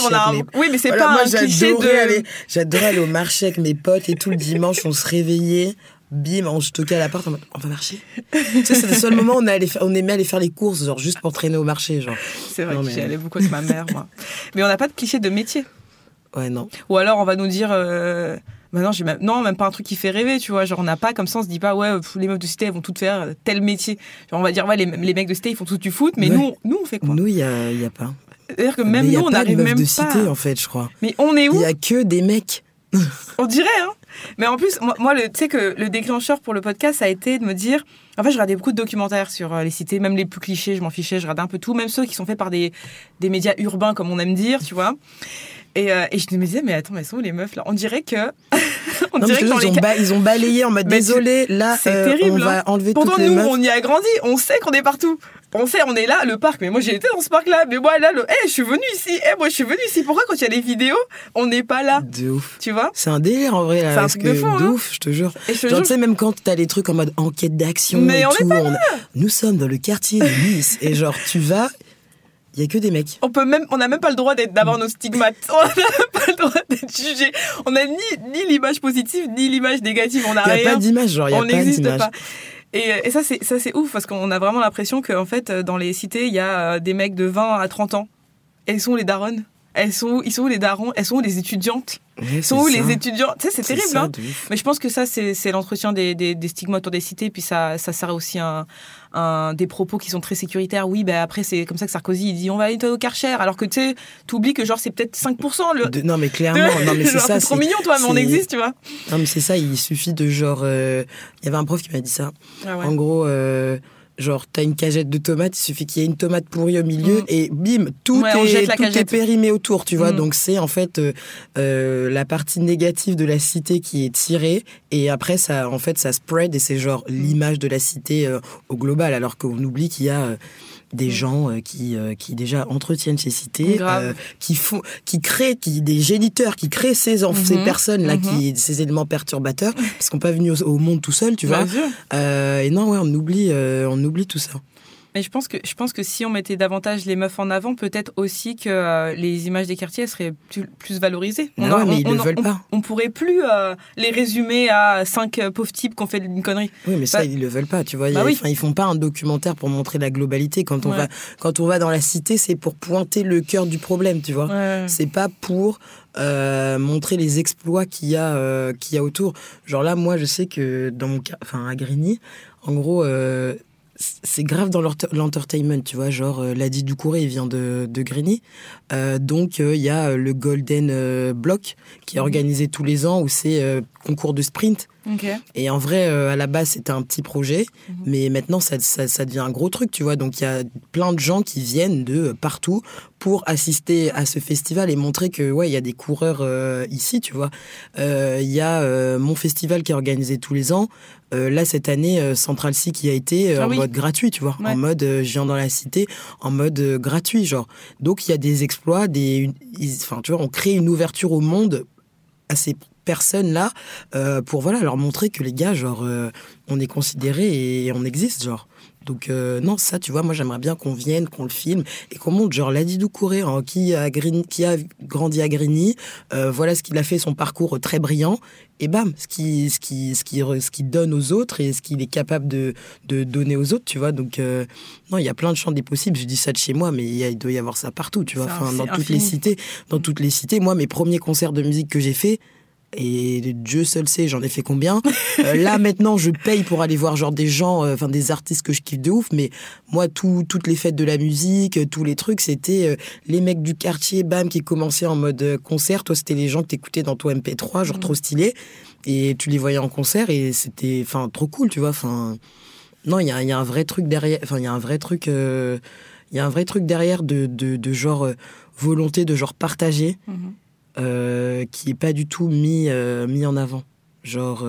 Oui, mais c'est voilà, pas moi, un cliché de... J'adorais aller au marché avec mes potes, et tout le dimanche, on se réveillait. Bim, on se toquait à la porte, on va marcher. Tu sais, c'est le seul moment où on aimait aller faire les courses, genre juste pour traîner au marché, genre. C'est vrai que j'y allais beaucoup avec ma mère, moi. Mais on n'a pas de cliché de métier. Ouais, non. Ou alors, on va nous dire... Bah non, même pas un truc qui fait rêver, tu vois. Genre, on n'a pas, comme ça, on se dit pas, ouais, les meufs de cité, elles vont toutes faire tel métier. Genre, on va dire, ouais, les mecs de cité, ils font tout du foot, mais nous, on fait quoi? Nous, il n'y a pas. C'est-à-dire que même nous, on n'arrive même pas. Il n'y a pas de meufs de cité, en fait, je crois. Mais on est où? Il n'y a que des mecs. On dirait, hein. Mais en plus, moi tu sais que le déclencheur pour le podcast, ça a été de me dire... En fait, je regardais beaucoup de documentaires sur les cités, même les plus clichés, je m'en fichais, je regardais un peu tout, même ceux qui sont faits par des médias urbains, comme on aime dire, tu vois. Et je me disais, mais attends, mais sont où les meufs, là? On dirait que... Ils ont balayé en mode, désolé, là, c'est terrible, on va enlever toutes les meufs. Pourtant, nous, on y a grandi, on sait qu'on est partout. On sait, on est là, le parc. Mais moi, j'ai été dans ce parc-là. Mais moi, là, je suis venue ici. Pourquoi, quand il y a les vidéos, on n'est pas là? De ouf. Tu vois? C'est un délire, en vrai. Là, c'est un truc de fond. De ouf, je te jure. Genre, tu sais, même quand t'as les trucs en mode enquête d'action. Mais on n'est pas là. Nous sommes dans le quartier de Nice. Et genre, tu vas... Il n'y a que des mecs. On n'a même pas le droit d'avoir nos stigmates. On n'a pas le droit d'être jugés. On n'a ni l'image positive, ni l'image négative. On n'a rien. Il n'y a pas d'image, genre, on n'existe pas. Et ça, c'est ouf, parce qu'on a vraiment l'impression qu'en fait, dans les cités, il y a des mecs de 20 à 30 ans. Elles sont où les daronnes? Ils sont où les darons? Elles sont où les étudiantes? Ils sont où les étudiants? Tu sais, c'est terrible, ça, hein. Mais je pense que ça, c'est l'entretien des stigmates autour des cités. Puis ça sert aussi des propos qui sont très sécuritaires. Oui, ben après, c'est comme ça que Sarkozy, il dit on va aller au Karcher. Alors que tu sais, t'oublies que genre, c'est peut-être 5%. Non, mais clairement, non, mais c'est genre, ça. C'est trop mignon, toi, mais on existe, tu vois. Non, mais c'est ça, il suffit de genre. Il y avait un prof qui m'a dit ça. Ah ouais. En gros. Genre, t'as une cagette de tomates, il suffit qu'il y ait une tomate pourrie au milieu et bim, tout est périmé autour, tu vois. Donc, c'est en fait la partie négative de la cité qui est tirée, et après, ça, en fait, ça spread, et c'est genre l'image de la cité au global, alors qu'on oublie qu'il y a des gens qui déjà entretiennent ces cités, qui créent des géniteurs, qui créent ces personnes-là, ces éléments perturbateurs, parce qu'on n'est pas venus au monde tout seul, tu vois. Et non, ouais, on oublie tout ça. Mais je pense que si on mettait davantage les meufs en avant, peut-être aussi que les images des quartiers elles seraient plus valorisées. Mais ils ne le veulent pas. On pourrait plus les résumer à 5 pauvres types qui ont fait une connerie. Oui, mais ça, ils ne le veulent pas, tu vois. Ils font pas un documentaire pour montrer la globalité. Quand on va dans la cité, c'est pour pointer le cœur du problème, tu vois. Ouais. C'est pas pour... montrer les exploits qu'il y a autour. Genre là, moi, je sais que dans mon cas, enfin à Grigny, en gros, c'est grave dans l'entertainment, tu vois. Genre, Ladi Ducouré, il vient de Grigny. Donc, il y a le Golden Block qui est organisé tous les ans où c'est concours de sprint. Okay. Et en vrai, à la base, c'était un petit projet. Mmh. Mais maintenant, ça devient un gros truc, tu vois. Donc, il y a plein de gens qui viennent de partout pour assister à ce festival et montrer que, ouais, il y a des coureurs ici, tu vois. Il y a mon festival qui est organisé tous les ans. Là, cette année, Central City qui a été en mode gratuit, tu vois. Ouais. En mode je viens dans la cité, en mode gratuit, genre. Donc, il y a des exploits, tu vois, on crée une ouverture au monde assez personnes là pour voilà leur montrer que les gars genre on est considérés et on existe genre donc non ça tu vois moi j'aimerais bien qu'on vienne qu'on le filme et qu'on montre genre Ladi Ducouré hein, qui a grandi à Grigny voilà ce qu'il a fait son parcours très brillant et bam ce qu'il donne aux autres et ce qu'il est capable de donner aux autres tu vois donc non il y a plein de champs des possibles je dis ça de chez moi mais il doit y avoir ça partout tu vois enfin dans toutes les cités moi mes premiers concerts de musique que j'ai fait et Dieu seul sait, j'en ai fait combien. Là, maintenant, je paye pour aller voir genre des gens, enfin des artistes que je kiffe de ouf. Mais moi, toutes les fêtes de la musique, tous les trucs, c'était les mecs du quartier, bam, qui commençaient en mode concert. Toi, c'était les gens que t'écoutais dans ton MP3, genre trop stylé. Et tu les voyais en concert et c'était, enfin, trop cool, tu vois. Enfin, non, il y a un vrai truc derrière. Enfin, il y a un vrai truc derrière de genre volonté de genre partager. Mm-hmm. Qui est pas du tout mis en avant. Genre,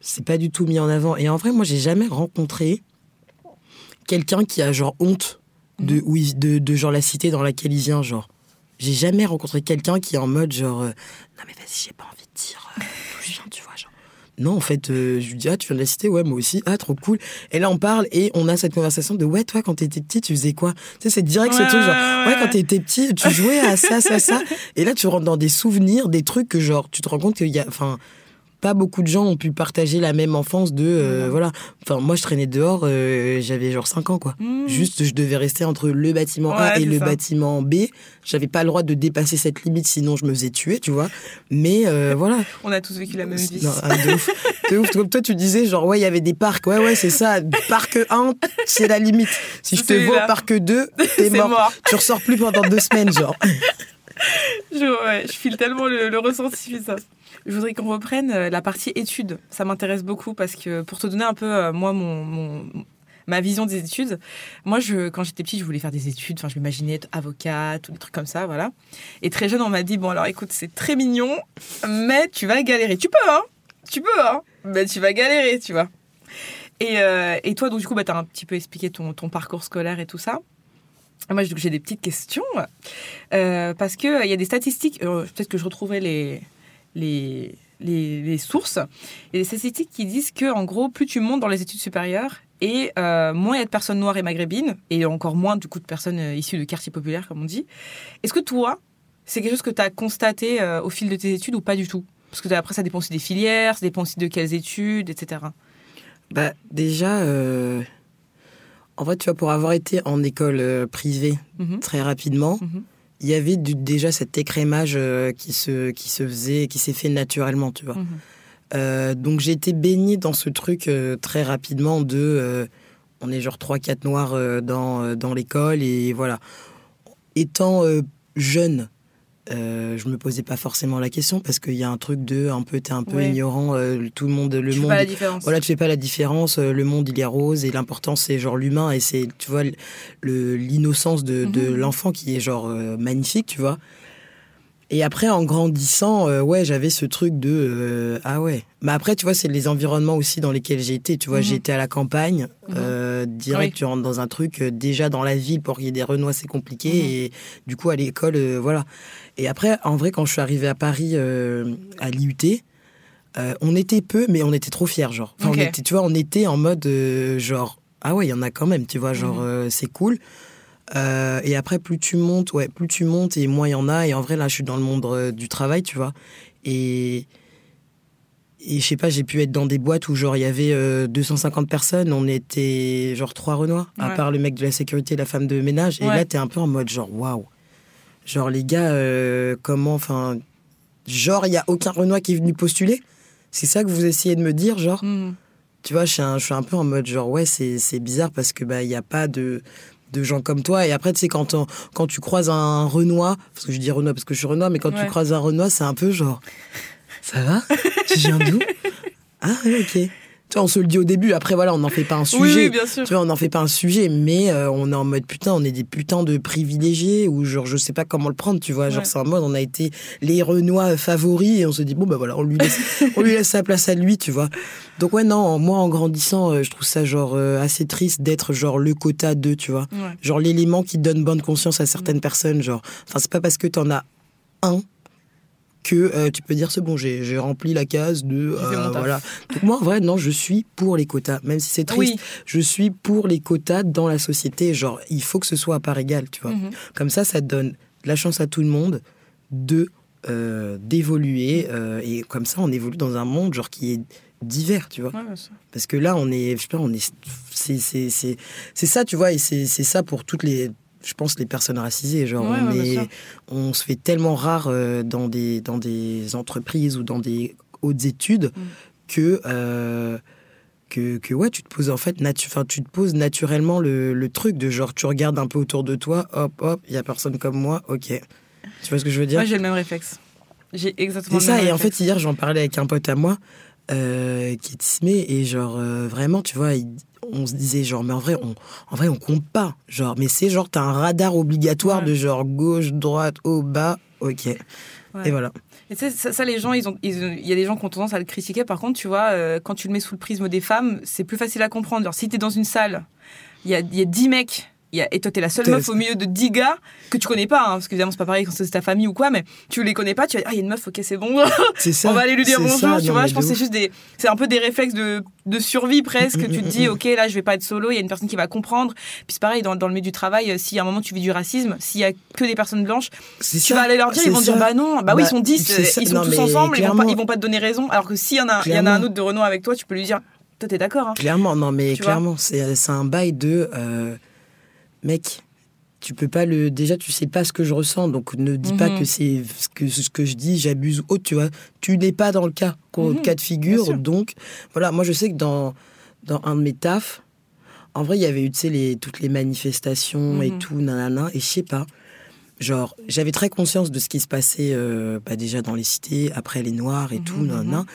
c'est pas du tout mis en avant. Et en vrai, moi, j'ai jamais rencontré quelqu'un qui a genre honte de genre la cité dans laquelle il vient. Genre, j'ai jamais rencontré quelqu'un qui est en mode genre non mais vas-y, j'ai pas envie de dire d'où je viens, tu vois genre. Non, en fait, je lui dis, ah, tu viens de la cité? Ouais, moi aussi. Ah, trop cool. Et là, on parle et on a cette conversation de, ouais, toi, quand t'étais petit, tu faisais quoi? Tu sais, c'est direct ce truc, genre, ouais, quand t'étais petit, tu jouais à ça, ça, ça. Et là, tu rentres dans des souvenirs, des trucs que, genre, tu te rends compte qu'il y a, enfin, pas beaucoup de gens ont pu partager la même enfance de, voilà. Enfin, moi, je traînais dehors, j'avais genre 5 ans, quoi. Mmh. Juste, je devais rester entre le bâtiment A et le bâtiment B. J'avais pas le droit de dépasser cette limite, sinon je me faisais tuer, tu vois. Mais voilà. On a tous vécu la même vie. Non, de ouf. De ouf. Comme toi, tu disais, genre, ouais, il y avait des parcs. Ouais, c'est ça. Parc 1, c'est la limite. Si je te vois au parc 2, t'es mort. Tu ressors plus pendant 2 semaines, genre. Je file tellement le ressenti, ça. Je voudrais qu'on reprenne la partie études. Ça m'intéresse beaucoup parce que, pour te donner un peu, moi, ma vision des études, moi, quand j'étais petite, je voulais faire des études. Enfin, je m'imaginais être avocate ou des trucs comme ça, voilà. Et très jeune, on m'a dit, bon, alors, écoute, c'est très mignon, mais tu vas galérer. Tu peux, hein, mais tu vas galérer, tu vois. Et toi, donc, du coup, t'as un petit peu expliqué ton parcours scolaire et tout ça. Moi, j'ai des petites questions parce qu'il y a des statistiques. Peut-être que je retrouverai les sources. Il y a des statistiques qui disent que, en gros, plus tu montes dans les études supérieures et moins il y a de personnes noires et maghrébines et encore moins, du coup, de personnes issues de quartiers populaires, comme on dit. Est-ce que toi, c'est quelque chose que tu as constaté au fil de tes études ou pas du tout? Parce que après, ça dépend aussi des filières, ça dépend aussi de quelles études, etc. Bah, déjà... En vrai, tu vois, pour avoir été en école privée très rapidement, il y avait déjà cet écrémage qui se faisait, qui s'est fait naturellement, tu vois. Donc, j'ai été baignée dans ce truc très rapidement de... on est genre 3-4 noirs dans l'école et voilà. Étant jeune, je me posais pas forcément la question parce qu'il y a un truc de t'es un peu ignorant, tout le monde, le monde. Tu fais pas la différence. Voilà, tu fais pas la différence. Le monde il est rose et l'important c'est genre l'humain et c'est tu vois l'innocence de l'enfant qui est genre magnifique, tu vois. Et après en grandissant, j'avais ce truc de ah ouais. Mais après tu vois c'est les environnements aussi dans lesquels j'ai été. Tu vois j'ai été à la campagne, direct tu rentres dans un truc déjà dans la ville pour qu'il y ait des renois c'est compliqué et du coup à l'école voilà. Et après, en vrai, quand je suis arrivée à Paris, à l'IUT, on était peu, mais on était trop fiers, genre. Enfin, on était en mode, genre, ah ouais, il y en a quand même, tu vois, genre, c'est cool. Et après, plus tu montes, et moins il y en a. Et en vrai, là, je suis dans le monde du travail, tu vois. Et je sais pas, j'ai pu être dans des boîtes où, genre, il y avait 250 personnes, on était, genre, 3 renois, à part le mec de la sécurité et la femme de ménage. Et là, t'es un peu en mode, genre, waouh. Genre, les gars, comment, enfin... Genre, il n'y a aucun renois qui est venu postuler. C'est ça que vous essayez de me dire, genre. Tu vois, je suis un peu en mode, genre, ouais, c'est bizarre parce que, bah, il n'y a pas de gens comme toi. Et après, tu sais, quand tu croises un renois, parce que je dis renois parce que je suis renois, mais quand tu croises un renois, c'est un peu genre... Ça va ? Tu viens d'où ? Ah oui, ok. Tu vois, on se le dit au début. Après, voilà, on n'en fait pas un sujet. Oui, bien sûr. Tu vois, on n'en fait pas un sujet, mais on est en mode, putain, on est des putains de privilégiés ou genre, je sais pas comment le prendre, tu vois. Genre, c'est en mode, on a été les renois favoris et on se dit, bon, bah voilà, on lui laisse sa place à lui, tu vois. Donc, ouais, non, moi, en grandissant, je trouve ça, genre, assez triste d'être, genre, le quota de, tu vois. Ouais. Genre, l'élément qui donne bonne conscience à certaines personnes, genre. Enfin, c'est pas parce que t'en as un que tu peux dire c'est bon, j'ai rempli la case de voilà. Donc moi en vrai non, je suis pour les quotas, même si c'est triste. Oui. Je suis pour les quotas dans la société, genre il faut que ce soit à part égale, tu vois. Comme ça donne de la chance à tout le monde de d'évoluer et comme ça on évolue dans un monde genre qui est divers, tu vois. Ouais, parce que là on est, je sais pas, on est c'est ça, tu vois, et c'est ça pour toutes les, je pense, les personnes racisées, genre on se fait tellement rare dans des entreprises ou dans des hautes études que ouais, tu te poses en fait tu te poses naturellement le truc de genre tu regardes un peu autour de toi, hop il y a personne comme moi, ok, tu vois ce que je veux dire. Moi j'ai le même réflexe, j'ai exactement c'est le ça même et réflexe. En fait hier j'en parlais avec un pote à moi qui est tismé et genre vraiment tu vois on se disait genre mais en vrai on compte pas genre, mais c'est genre t'as un radar obligatoire de genre gauche droite haut bas, ok, et voilà. Et tu sais ça les gens il y a des gens qui ont tendance à le critiquer, par contre tu vois quand tu le mets sous le prisme des femmes c'est plus facile à comprendre. Genre si t'es dans une salle il y a 10 mecs et toi t'es la seule meuf au milieu de 10 gars que tu connais pas, hein, parce que évidemment c'est pas pareil quand c'est ta famille ou quoi, mais tu les connais pas, tu vas dire ah il y a une meuf, ok c'est bon, c'est ça, on va aller lui dire bonjour, ça, tu vois. Je pense que c'est juste c'est un peu des réflexes de survie presque. Tu te dis ok là je vais pas être solo, il y a une personne qui va comprendre. Puis c'est pareil dans le milieu du travail, si à un moment tu vis du racisme, s'il y a que des personnes blanches, vas aller leur dire, ils vont dire bah non, bah oui ils sont 10, ils sont tous ensemble, ils vont pas te donner raison, alors que s'il y en a un autre de renom avec toi, tu peux lui dire toi t'es d'accord, hein. Clairement, non mais clairement c'est un bail de mec, tu peux pas le... Déjà, tu sais pas ce que je ressens, donc ne dis pas que c'est ce que je dis, j'abuse ou autre, tu vois. Tu n'es pas dans le cas de figure, donc... Voilà, moi, je sais que dans un de mes tafs, en vrai, il y avait eu, tu sais, toutes les manifestations et tout, nanana, et je sais pas. Genre, j'avais très conscience de ce qui se passait déjà dans les cités, après les Noirs et tout, nanana.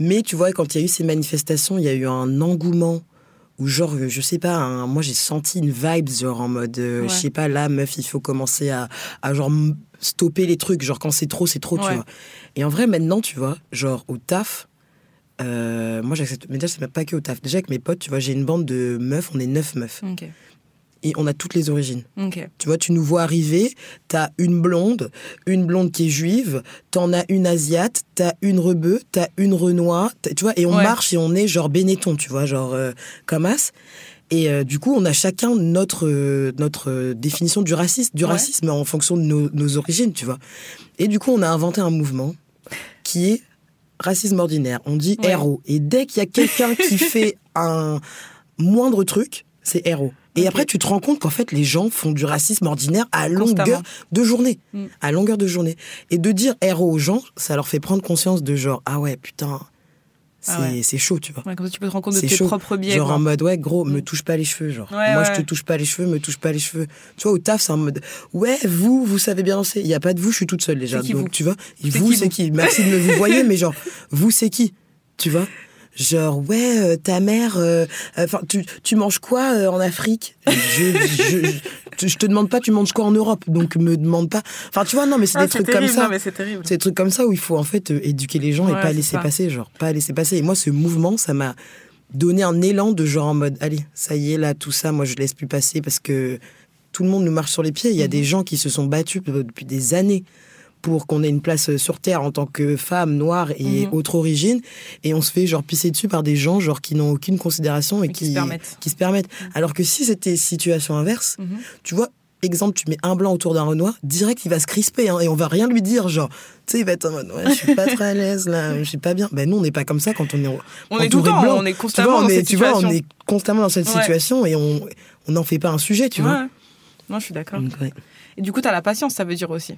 Mais tu vois, quand il y a eu ces manifestations, il y a eu un engouement... Ou genre, je sais pas, hein, moi j'ai senti une vibe, genre en mode, je sais pas, là, meuf, il faut commencer à genre stopper les trucs. Genre quand c'est trop, tu vois. Et en vrai, maintenant, tu vois, genre au taf, moi j'accepte, mais déjà c'est pas que au taf. Déjà avec mes potes, tu vois, j'ai une bande de meufs, on est 9 meufs. Okay. Et on a toutes les origines. Okay. Tu vois, tu nous vois arriver, t'as une blonde qui est juive, t'en as une asiate, t'as une rebeu, t'as une renois, tu vois, et on marche et on est genre Benetton, tu vois, genre comme as. Et du coup, on a chacun notre définition du racisme en fonction de nos origines, tu vois. Et du coup, on a inventé un mouvement qui est racisme ordinaire. On dit héros. Et dès qu'il y a quelqu'un qui fait un moindre truc, c'est héros. Et après, tu te rends compte qu'en fait, les gens font du racisme ordinaire à longueur de journée. À longueur de journée. Et de dire héros aux gens, ça leur fait prendre conscience de genre, ah ouais, putain, c'est chaud, tu vois. Ouais, comme ça, tu peux te rendre compte de tes propres biais. Genre en mode, ouais, gros, me touche pas les cheveux, genre. Ouais, moi, je te touche pas les cheveux, me touche pas les cheveux. Tu vois, au taf, c'est en mode, ouais, vous savez bien danser. Il n'y a pas de vous, je suis toute seule déjà. Donc, tu vois, vous, c'est qui ? Merci de me vous voyez, mais genre, vous, c'est qui ? Tu vois ? Genre, ouais, ta mère... tu manges quoi en Afrique ? Je te demande pas, tu manges quoi en Europe ? Donc, me demande pas... Enfin, tu vois, non, mais c'est des trucs terrible, comme ça. Non, mais c'est terrible. C'est des trucs comme ça où il faut, en fait, éduquer les gens et pas laisser passer, genre. Pas laisser passer. Et moi, ce mouvement, ça m'a donné un élan de genre en mode, allez, ça y est, là, tout ça, moi, je laisse plus passer parce que tout le monde nous marche sur les pieds. Il y a des gens qui se sont battus depuis des années pour qu'on ait une place sur Terre en tant que femme, noire et autre origine. Et on se fait genre pisser dessus par des gens genre qui n'ont aucune considération et qui se permettent. Alors que si c'était situation inverse, tu vois, exemple, tu mets un blanc autour d'un Renoir, direct, il va se crisper et on va rien lui dire. Genre, tu sais, il va être en mode, ouais, je suis pas très à l'aise là, je suis pas bien. Ben non, on n'est pas comme ça quand on est. On est tout le temps, on est constamment dans cette situation. Tu vois, on est constamment dans cette situation et on n'en fait pas un sujet, tu vois. Non, je suis d'accord. Donc, ouais. Et du coup, t'as la patience, ça veut dire aussi.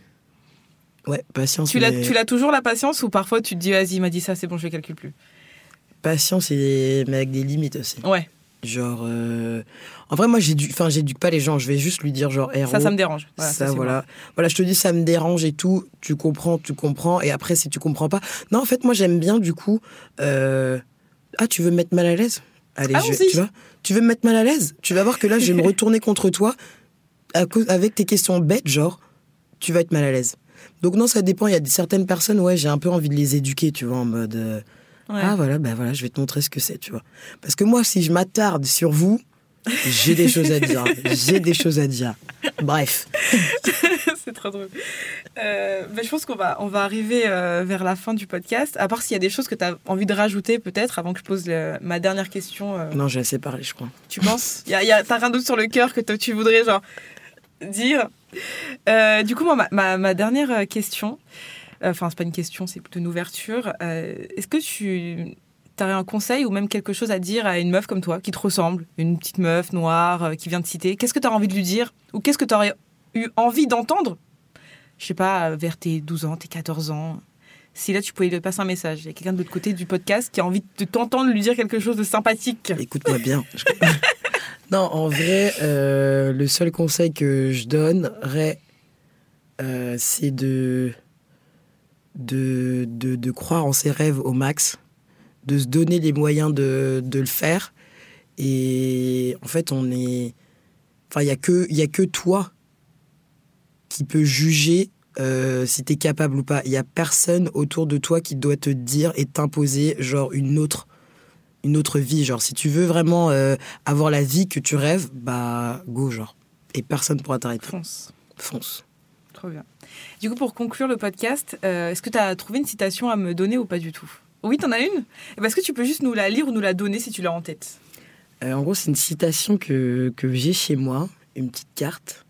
Ouais, patience. Tu l'as toujours la patience ou parfois tu te dis, vas-y, il m'a dit ça, c'est bon, je le calcule plus. Patience, mais avec des limites aussi. Ouais. Genre en vrai moi j'éduque pas les gens, je vais juste lui dire genre ça me dérange, voilà, ça voilà. Voilà, je te dis ça me dérange et tout, tu comprends et après si tu comprends pas. Non, en fait moi j'aime bien du coup ah tu veux me mettre mal à l'aise. Allez, tu veux me mettre mal à l'aise, tu vas voir que là je vais me retourner contre toi avec tes questions bêtes, genre tu vas être mal à l'aise. Donc non, ça dépend, il y a certaines personnes ouais, j'ai un peu envie de les éduquer, tu vois, en mode ouais. Ah voilà, ben voilà, je vais te montrer ce que c'est, tu vois. Parce que moi, si je m'attarde sur vous, j'ai des choses à dire. Bref. C'est trop drôle. Ben, je pense qu'on va arriver vers la fin du podcast. À part s'il y a des choses que tu as envie de rajouter, peut-être, avant que je pose ma dernière question. Non, j'ai assez parlé, je crois. Tu penses ? T'as rien d'autre sur le cœur que tu voudrais genre dire. Du coup, moi, ma dernière question... Enfin, c'est pas une question, c'est plutôt une ouverture. Est-ce que tu as un conseil ou même quelque chose à dire à une meuf comme toi, qui te ressemble, une petite meuf noire qui vient de citer ? Qu'est-ce que tu as envie de lui dire ? Ou qu'est-ce que tu aurais eu envie d'entendre ? Je sais pas, vers tes 12 ans, tes 14 ans. Si là, tu pouvais lui passer un message. Il y a quelqu'un de l'autre côté du podcast qui a envie de t'entendre lui dire quelque chose de sympathique. Écoute-moi bien. Non, en vrai, le seul conseil que je donnerais, c'est de croire en ses rêves au max, de se donner les moyens de le faire. Et en fait, il n'y a que toi qui peux juger si tu es capable ou pas. Il n'y a personne autour de toi qui doit te dire et t'imposer genre une autre vie. Genre, si tu veux vraiment avoir la vie que tu rêves, bah go, genre. Et personne ne pourra t'arrêter. Fonce. Trop bien. Du coup, pour conclure le podcast, est-ce que tu as trouvé une citation à me donner ou pas du tout ? Oui, t'en as une ? Est-ce que tu peux juste nous la lire ou nous la donner si tu l'as en tête ? En gros, c'est une citation que j'ai chez moi, une petite carte,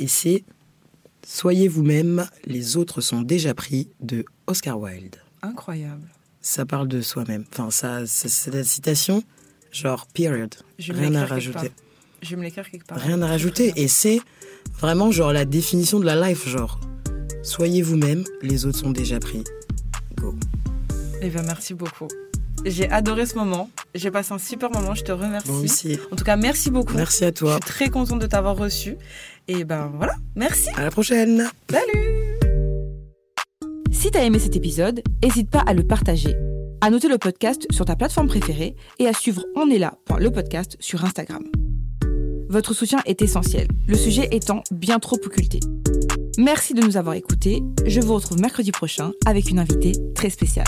et c'est « Soyez vous-même, les autres sont déjà pris » de Oscar Wilde. Incroyable. Ça parle de soi-même. Enfin, c'est la citation, genre « period ». Rien à rajouter. Je vais me l'écrire quelque part. Rien à rajouter. Et c'est vraiment genre la définition de la life. Genre, soyez vous-même, les autres sont déjà pris. Go. Eh bien, merci beaucoup. J'ai adoré ce moment. J'ai passé un super moment. Je te remercie. Moi aussi. En tout cas, merci beaucoup. Merci à toi. Je suis très contente de t'avoir reçu. Et ben voilà. Merci. À la prochaine. Salut. Si t'as aimé cet épisode, n'hésite pas à le partager, à noter le podcast sur ta plateforme préférée et à suivre onestla.lepodcast sur Instagram. Votre soutien est essentiel, le sujet étant bien trop occulté. Merci de nous avoir écoutés. Je vous retrouve mercredi prochain avec une invitée très spéciale.